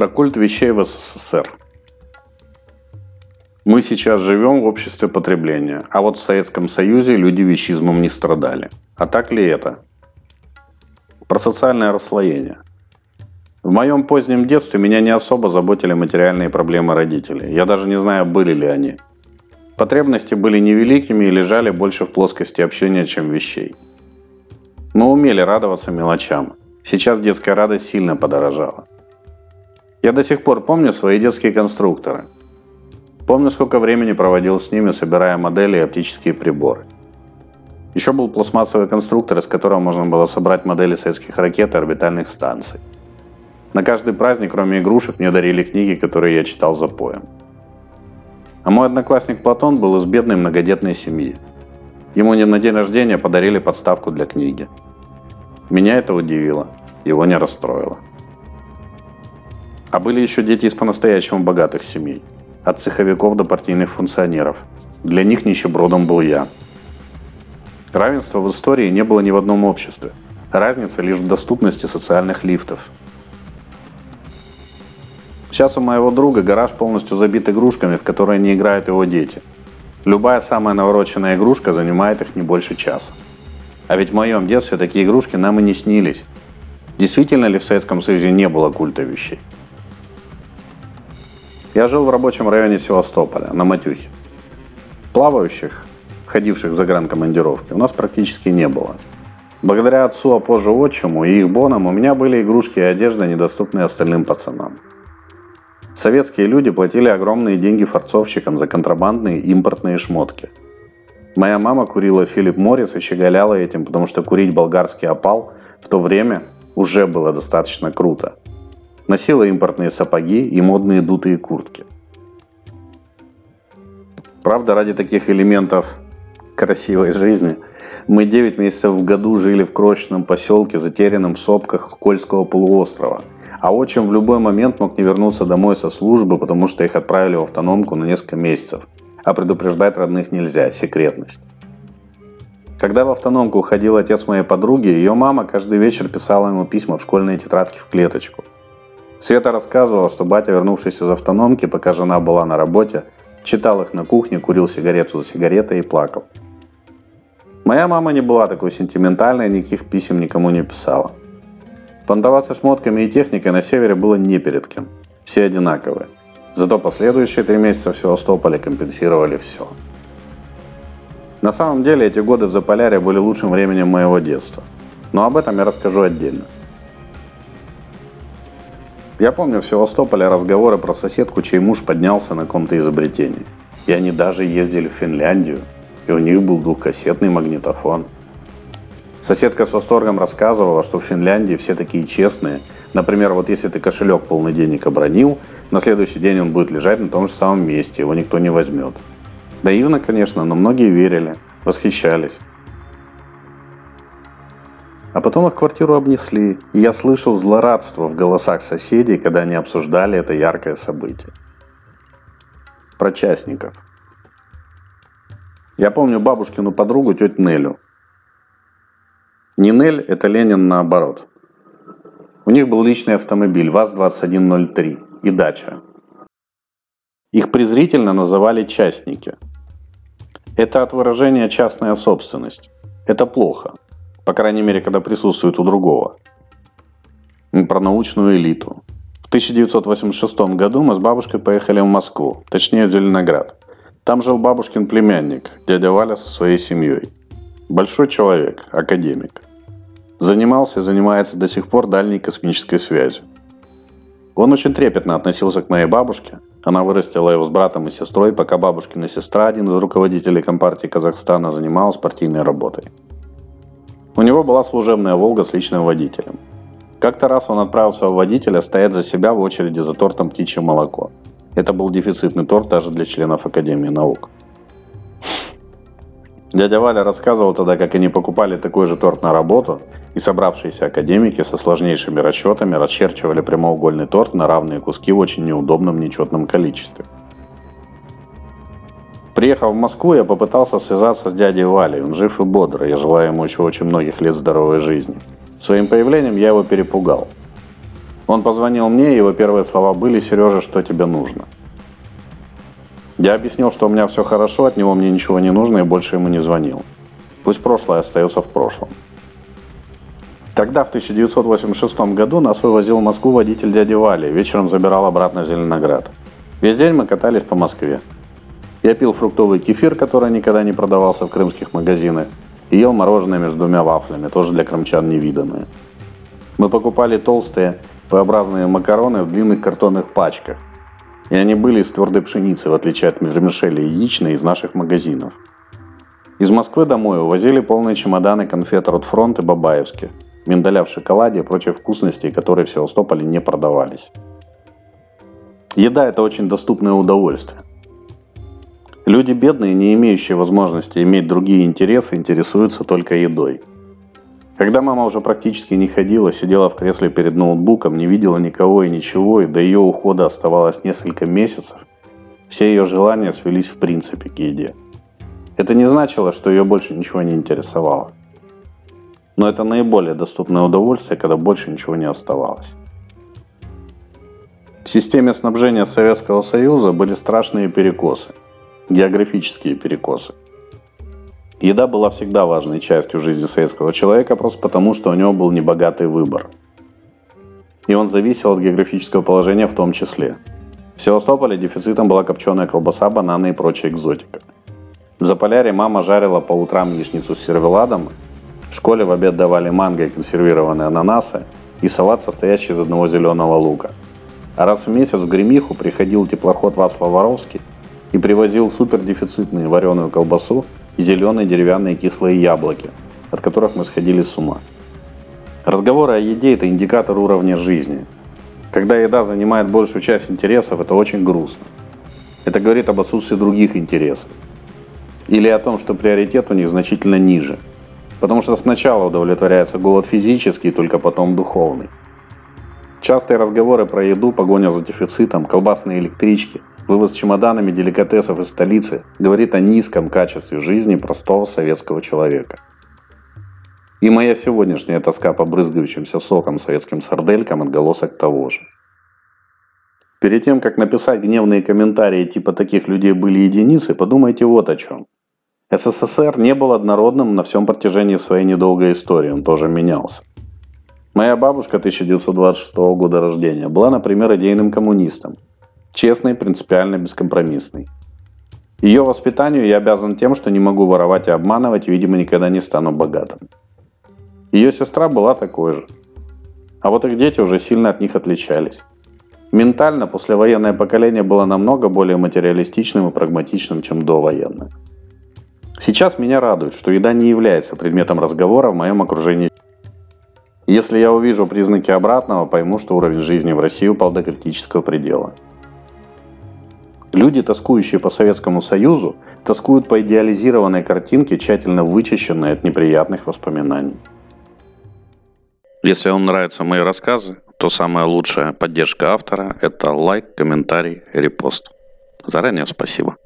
Про культ вещей в СССР. Мы сейчас живем в обществе потребления, а вот в Советском Союзе люди вещизмом не страдали. А так ли это? Про социальное расслоение. В моем позднем детстве меня не особо заботили материальные проблемы родителей. Я даже не знаю, были ли они. Потребности были невеликими и лежали больше в плоскости общения, чем вещей. Мы умели радоваться мелочам. Сейчас детская радость сильно подорожала. Я до сих пор помню свои детские конструкторы. Помню, сколько времени проводил с ними, собирая модели и оптические приборы. Еще был пластмассовый конструктор, из которого можно было собрать модели советских ракет и орбитальных станций. На каждый праздник, кроме игрушек, мне дарили книги, которые я читал запоем. А мой одноклассник Платон был из бедной многодетной семьи. Ему на день рождения подарили подставку для книги. Меня это удивило, его не расстроило. А были еще дети из по-настоящему богатых семей. От цеховиков до партийных функционеров. Для них нищебродом был я. Равенства в истории не было ни в одном обществе. Разница лишь в доступности социальных лифтов. Сейчас у моего друга гараж полностью забит игрушками, в которые не играют его дети. Любая самая навороченная игрушка занимает их не больше часа. А ведь в моем детстве такие игрушки нам и не снились. Действительно ли в Советском Союзе не было культа вещей? Я жил в рабочем районе Севастополя, на Матюхе. Плавающих, ходивших за гранкомандировки, у нас практически не было. Благодаря отцу, а позже отчиму и их бонам у меня были игрушки и одежда, недоступные остальным пацанам. Советские люди платили огромные деньги форцовщикам за контрабандные импортные шмотки. Моя мама курила Филип Моррис и щеголяла этим, потому что курить болгарский опал в то время уже было достаточно круто. Носила импортные сапоги и модные дутые куртки. Правда, ради таких элементов красивой жизни мы 9 месяцев в году жили в крошечном поселке, затерянном в сопках Кольского полуострова. А отчим в любой момент мог не вернуться домой со службы, потому что их отправили в автономку на несколько месяцев. А предупреждать родных нельзя, секретность. Когда в автономку уходил отец моей подруги, ее мама каждый вечер писала ему письма в школьные тетрадки в клеточку. Света рассказывала, что батя, вернувшись из автономки, пока жена была на работе, читал их на кухне, курил сигарету за сигаретой и плакал. Моя мама не была такой сентиментальной, никаких писем никому не писала. Понтоваться шмотками и техникой на севере было не перед кем. Все одинаковые. Зато последующие 3 месяца в Севастополе компенсировали все. На самом деле эти годы в Заполярье были лучшим временем моего детства. Но об этом я расскажу отдельно. Я помню в Севастополе разговоры про соседку, чей муж поднялся на ком-то изобретении. И они даже ездили в Финляндию, и у них был двухкассетный магнитофон. Соседка с восторгом рассказывала, что в Финляндии все такие честные. Например, вот если ты кошелек полный денег обронил, на следующий день он будет лежать на том же самом месте, его никто не возьмет. Наивно, конечно, но многие верили, восхищались. А потом их квартиру обнесли, и я слышал злорадство в голосах соседей, когда они обсуждали это яркое событие. Про частников. Я помню бабушкину подругу, тетю Нинель. Нинель – это Ленин наоборот. У них был личный автомобиль ВАЗ-2103 и дача. Их презрительно называли частники. Это от выражения «частная собственность». Это плохо. По крайней мере, когда присутствует у другого. Про научную элиту. В 1986 году мы с бабушкой поехали в Москву, точнее в Зеленоград. Там жил бабушкин племянник, дядя Валя со своей семьей. Большой человек, академик. Занимался и занимается до сих пор дальней космической связью. Он очень трепетно относился к моей бабушке. Она вырастила его с братом и сестрой, пока бабушкина сестра, один из руководителей Компартии Казахстана, занималась партийной работой. У него была служебная «Волга» с личным водителем. Как-то раз он отправил своего водителя стоять за себя в очереди за тортом «Птичье молоко». Это был дефицитный торт даже для членов Академии наук. Дядя Валя рассказывал тогда, как они покупали такой же торт на работу, и собравшиеся академики со сложнейшими расчетами расчерчивали прямоугольный торт на равные куски в очень неудобном нечетном количестве. Приехав в Москву, я попытался связаться с дядей Валей. Он жив и бодр, я желаю ему еще очень многих лет здоровой жизни. Своим появлением я его перепугал. Он позвонил мне, и его первые слова были: «Сережа, что тебе нужно?» Я объяснил, что у меня все хорошо, от него мне ничего не нужно, и больше ему не звонил. Пусть прошлое остается в прошлом. Тогда, в 1986 году, нас вывозил в Москву водитель дяди Вали, вечером забирал обратно в Зеленоград. Весь день мы катались по Москве. Я пил фруктовый кефир, который никогда не продавался в крымских магазинах, и ел мороженое между двумя вафлями, тоже для крымчан невиданное. Мы покупали толстые, П-образные макароны в длинных картонных пачках. И они были из твердой пшеницы, в отличие от вермишели и яичной из наших магазинов. Из Москвы домой увозили полные чемоданы конфет Ротфронт и Бабаевский, миндаля в шоколаде и прочих вкусностей, которые в Севастополе не продавались. Еда – это очень доступное удовольствие. Люди бедные, не имеющие возможности иметь другие интересы, интересуются только едой. Когда мама уже практически не ходила, сидела в кресле перед ноутбуком, не видела никого и ничего, и до ее ухода оставалось несколько месяцев, все ее желания свелись в принципе к еде. Это не значило, что ее больше ничего не интересовало. Но это наиболее доступное удовольствие, когда больше ничего не оставалось. В системе снабжения Советского Союза были страшные перекосы, географические перекосы. Еда была всегда важной частью жизни советского человека просто потому, что у него был небогатый выбор. И он зависел от географического положения в том числе. В Севастополе дефицитом была копченая колбаса, бананы и прочая экзотика. В Заполярье мама жарила по утрам яичницу с сервеладом, в школе в обед давали манго и консервированные ананасы и салат, состоящий из одного зеленого лука. А раз в месяц в Гремиху приходил теплоход Вацлав Воровский и привозил супердефицитную вареную колбасу, зеленые, деревянные, кислые яблоки, от которых мы сходили с ума. Разговоры о еде – это индикатор уровня жизни. Когда еда занимает большую часть интересов, это очень грустно. Это говорит об отсутствии других интересов. Или о том, что приоритет у них значительно ниже. Потому что сначала удовлетворяется голод физический, только потом духовный. Частые разговоры про еду, погоня за дефицитом, колбасные электрички, вывоз чемоданами деликатесов из столицы говорит о низком качестве жизни простого советского человека. И моя сегодняшняя тоска по брызгающимся соком советским сарделькам – отголосок того же. Перед тем, как написать гневные комментарии типа «таких людей были единицы», подумайте вот о чем. СССР не был однородным на всем протяжении своей недолгой истории, он тоже менялся. Моя бабушка 1926 года рождения была, например, идейным коммунистом. Честный, принципиально бескомпромиссный. Ее воспитанию я обязан тем, что не могу воровать и обманывать, и, видимо, никогда не стану богатым. Ее сестра была такой же. А вот их дети уже сильно от них отличались. Ментально послевоенное поколение было намного более материалистичным и прагматичным, чем довоенное. Сейчас меня радует, что еда не является предметом разговора в моем окружении. Если я увижу признаки обратного, пойму, что уровень жизни в России упал до критического предела. Люди, тоскующие по Советскому Союзу, тоскуют по идеализированной картинке, тщательно вычищенной от неприятных воспоминаний. Если вам нравятся мои рассказы, то самая лучшая поддержка автора – это лайк, комментарий, репост. Заранее спасибо.